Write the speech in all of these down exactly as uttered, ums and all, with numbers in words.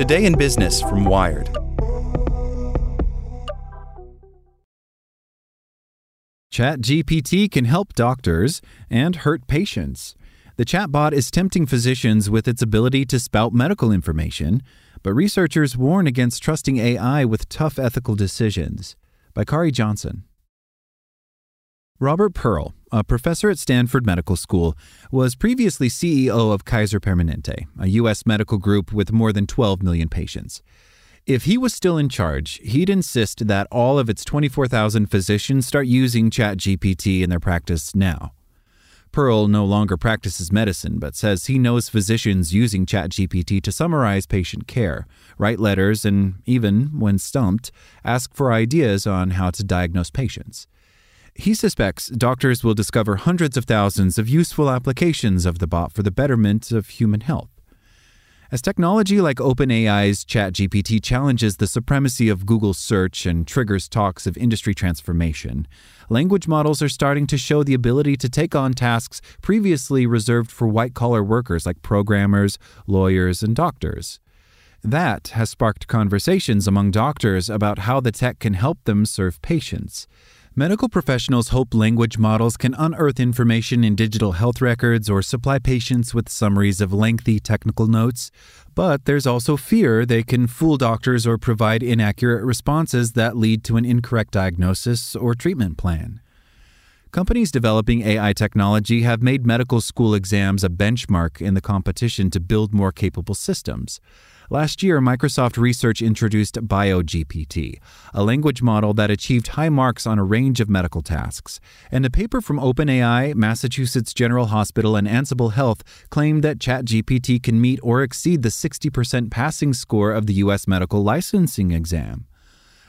Today in Business from Wired. ChatGPT can help doctors and hurt patients. The chatbot is tempting physicians with its ability to spout medical information, but researchers warn against trusting A I with tough ethical decisions. By Kari Johnson. Robert Pearl, a professor at Stanford Medical School, was previously C E O of Kaiser Permanente, a U S medical group with more than twelve million patients. If he was still in charge, he'd insist that all of its twenty-four thousand physicians start using ChatGPT in their practice now. Pearl no longer practices medicine, but says he knows physicians using ChatGPT to summarize patient care, write letters, and even, when stumped, ask for ideas on how to diagnose patients. He suspects doctors will discover hundreds of thousands of useful applications of the bot for the betterment of human health. As technology like OpenAI's ChatGPT challenges the supremacy of Google search and triggers talks of industry transformation, language models are starting to show the ability to take on tasks previously reserved for white-collar workers like programmers, lawyers, and doctors. That has sparked conversations among doctors about how the tech can help them serve patients. Medical professionals hope language models can unearth information in digital health records or supply patients with summaries of lengthy technical notes, but there's also fear they can fool doctors or provide inaccurate responses that lead to an incorrect diagnosis or treatment plan. Companies developing A I technology have made medical school exams a benchmark in the competition to build more capable systems. Last year, Microsoft Research introduced BioGPT, a language model that achieved high marks on a range of medical tasks. And a paper from OpenAI, Massachusetts General Hospital, and Ansible Health claimed that ChatGPT can meet or exceed the sixty percent passing score of the U S medical licensing exam.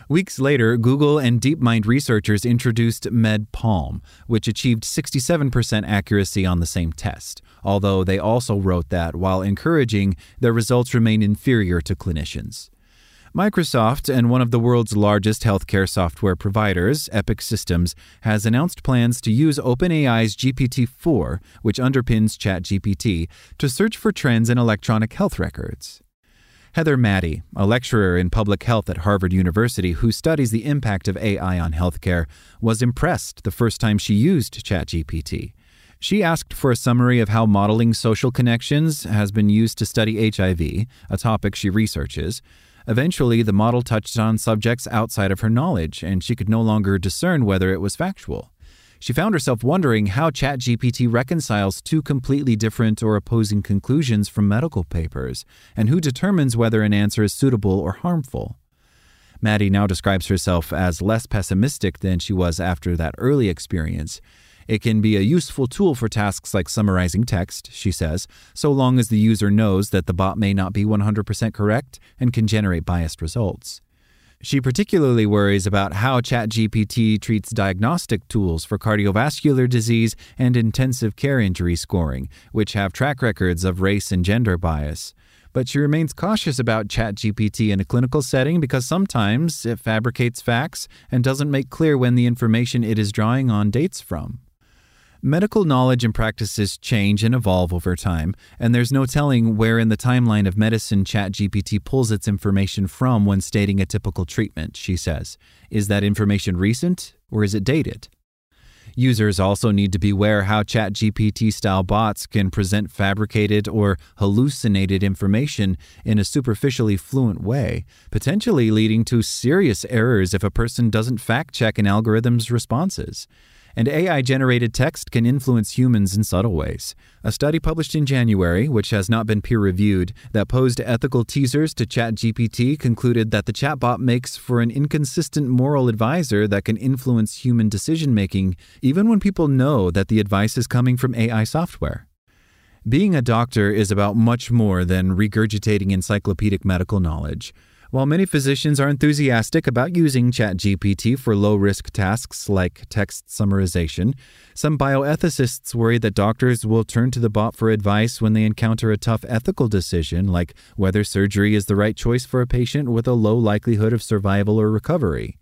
Weeks later, Google and DeepMind researchers introduced MedPalm, which achieved sixty-seven percent accuracy on the same test, although they also wrote that, while encouraging, their results remain inferior to clinicians. Microsoft, and one of the world's largest healthcare software providers, Epic Systems, has announced plans to use OpenAI's G P T four, which underpins ChatGPT, to search for trends in electronic health records. Heather Mattie, a lecturer in public health at Harvard University who studies the impact of A I on healthcare, was impressed the first time she used ChatGPT. She asked for a summary of how modeling social connections has been used to study H I V, a topic she researches. Eventually, the model touched on subjects outside of her knowledge, and she could no longer discern whether it was factual. She found herself wondering how ChatGPT reconciles two completely different or opposing conclusions from medical papers, and who determines whether an answer is suitable or harmful. Maddie now describes herself as less pessimistic than she was after that early experience. It can be a useful tool for tasks like summarizing text, she says, so long as the user knows that the bot may not be one hundred percent correct and can generate biased results. She particularly worries about how ChatGPT treats diagnostic tools for cardiovascular disease and intensive care injury scoring, which have track records of race and gender bias. But she remains cautious about ChatGPT in a clinical setting because sometimes it fabricates facts and doesn't make clear when the information it is drawing on dates from. Medical knowledge and practices change and evolve over time, and there's no telling where in the timeline of medicine ChatGPT pulls its information from when stating a typical treatment, she says. Is that information recent, or is it dated? Users also need to beware how ChatGPT-style bots can present fabricated or hallucinated information in a superficially fluent way, potentially leading to serious errors if a person doesn't fact-check an algorithm's responses. And A I-generated text can influence humans in subtle ways. A study published in January, which has not been peer-reviewed, that posed ethical teasers to ChatGPT concluded that the chatbot makes for an inconsistent moral advisor that can influence human decision-making, even when people know that the advice is coming from A I software. Being a doctor is about much more than regurgitating encyclopedic medical knowledge. While many physicians are enthusiastic about using ChatGPT for low-risk tasks like text summarization, some bioethicists worry that doctors will turn to the bot for advice when they encounter a tough ethical decision, like whether surgery is the right choice for a patient with a low likelihood of survival or recovery.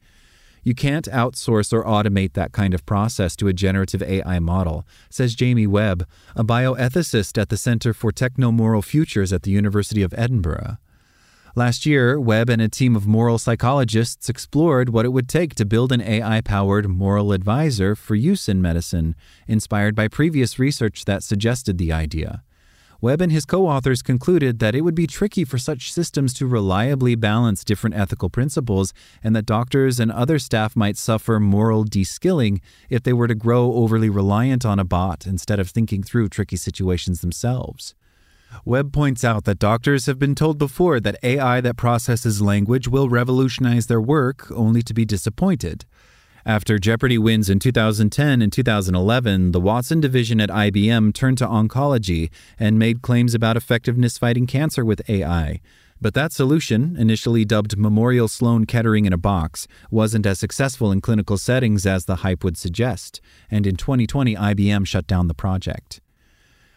You can't outsource or automate that kind of process to a generative A I model, says Jamie Webb, a bioethicist at the Center for Technomoral Futures at the University of Edinburgh. Last year, Webb and a team of moral psychologists explored what it would take to build an A I-powered moral advisor for use in medicine, inspired by previous research that suggested the idea. Webb and his co-authors concluded that it would be tricky for such systems to reliably balance different ethical principles, and that doctors and other staff might suffer moral de-skilling if they were to grow overly reliant on a bot instead of thinking through tricky situations themselves. Webb points out that doctors have been told before that A I that processes language will revolutionize their work, only to be disappointed. After Jeopardy! Wins in two thousand ten and two thousand eleven, the Watson division at I B M turned to oncology and made claims about effectiveness fighting cancer with A I. But that solution, initially dubbed Memorial Sloan Kettering in a box, wasn't as successful in clinical settings as the hype would suggest, and in twenty twenty I B M shut down the project.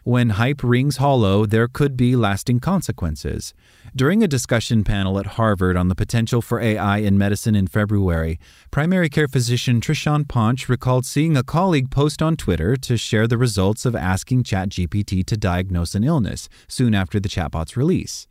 When hype rings hollow, there could be lasting consequences. During a discussion panel at Harvard on the potential for A I in medicine in February, primary care physician Trishan Panch recalled seeing a colleague post on Twitter to share the results of asking ChatGPT to diagnose an illness soon after the chatbot's release.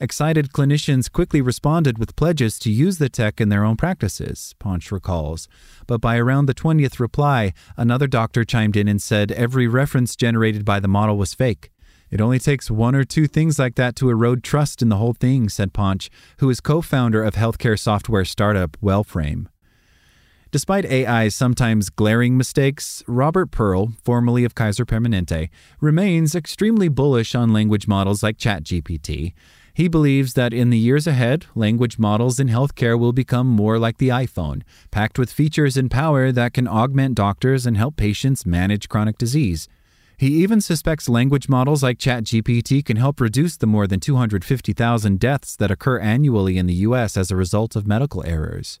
Excited clinicians quickly responded with pledges to use the tech in their own practices, Panch recalls. But by around the twentieth reply, another doctor chimed in and said every reference generated by the model was fake. It only takes one or two things like that to erode trust in the whole thing, said Panch, who is co-founder of healthcare software startup Wellframe. Despite A I's sometimes glaring mistakes, Robert Pearl, formerly of Kaiser Permanente, remains extremely bullish on language models like ChatGPT. He believes that in the years ahead, language models in healthcare will become more like the iPhone, packed with features and power that can augment doctors and help patients manage chronic disease. He even suspects language models like ChatGPT can help reduce the more than two hundred fifty thousand deaths that occur annually in the U S as a result of medical errors.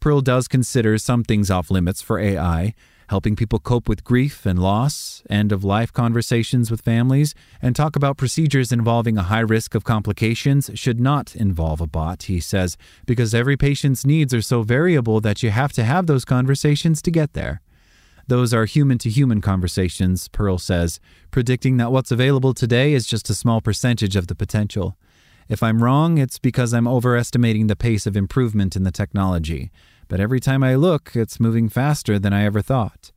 Pearl does consider some things off limits for A I, helping people cope with grief and loss, end-of-life conversations with families, and talk about procedures involving a high risk of complications should not involve a bot, he says, because every patient's needs are so variable that you have to have those conversations to get there. Those are human-to-human conversations, Pearl says, predicting that what's available today is just a small percentage of the potential. If I'm wrong, it's because I'm overestimating the pace of improvement in the technology. But every time I look, it's moving faster than I ever thought.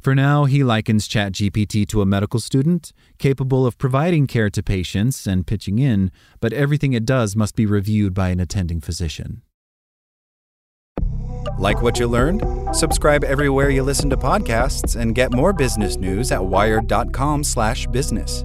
For now, he likens ChatGPT to a medical student, capable of providing care to patients and pitching in, but everything it does must be reviewed by an attending physician. Like what you learned? Subscribe everywhere you listen to podcasts and get more business news at wired dot com slash business.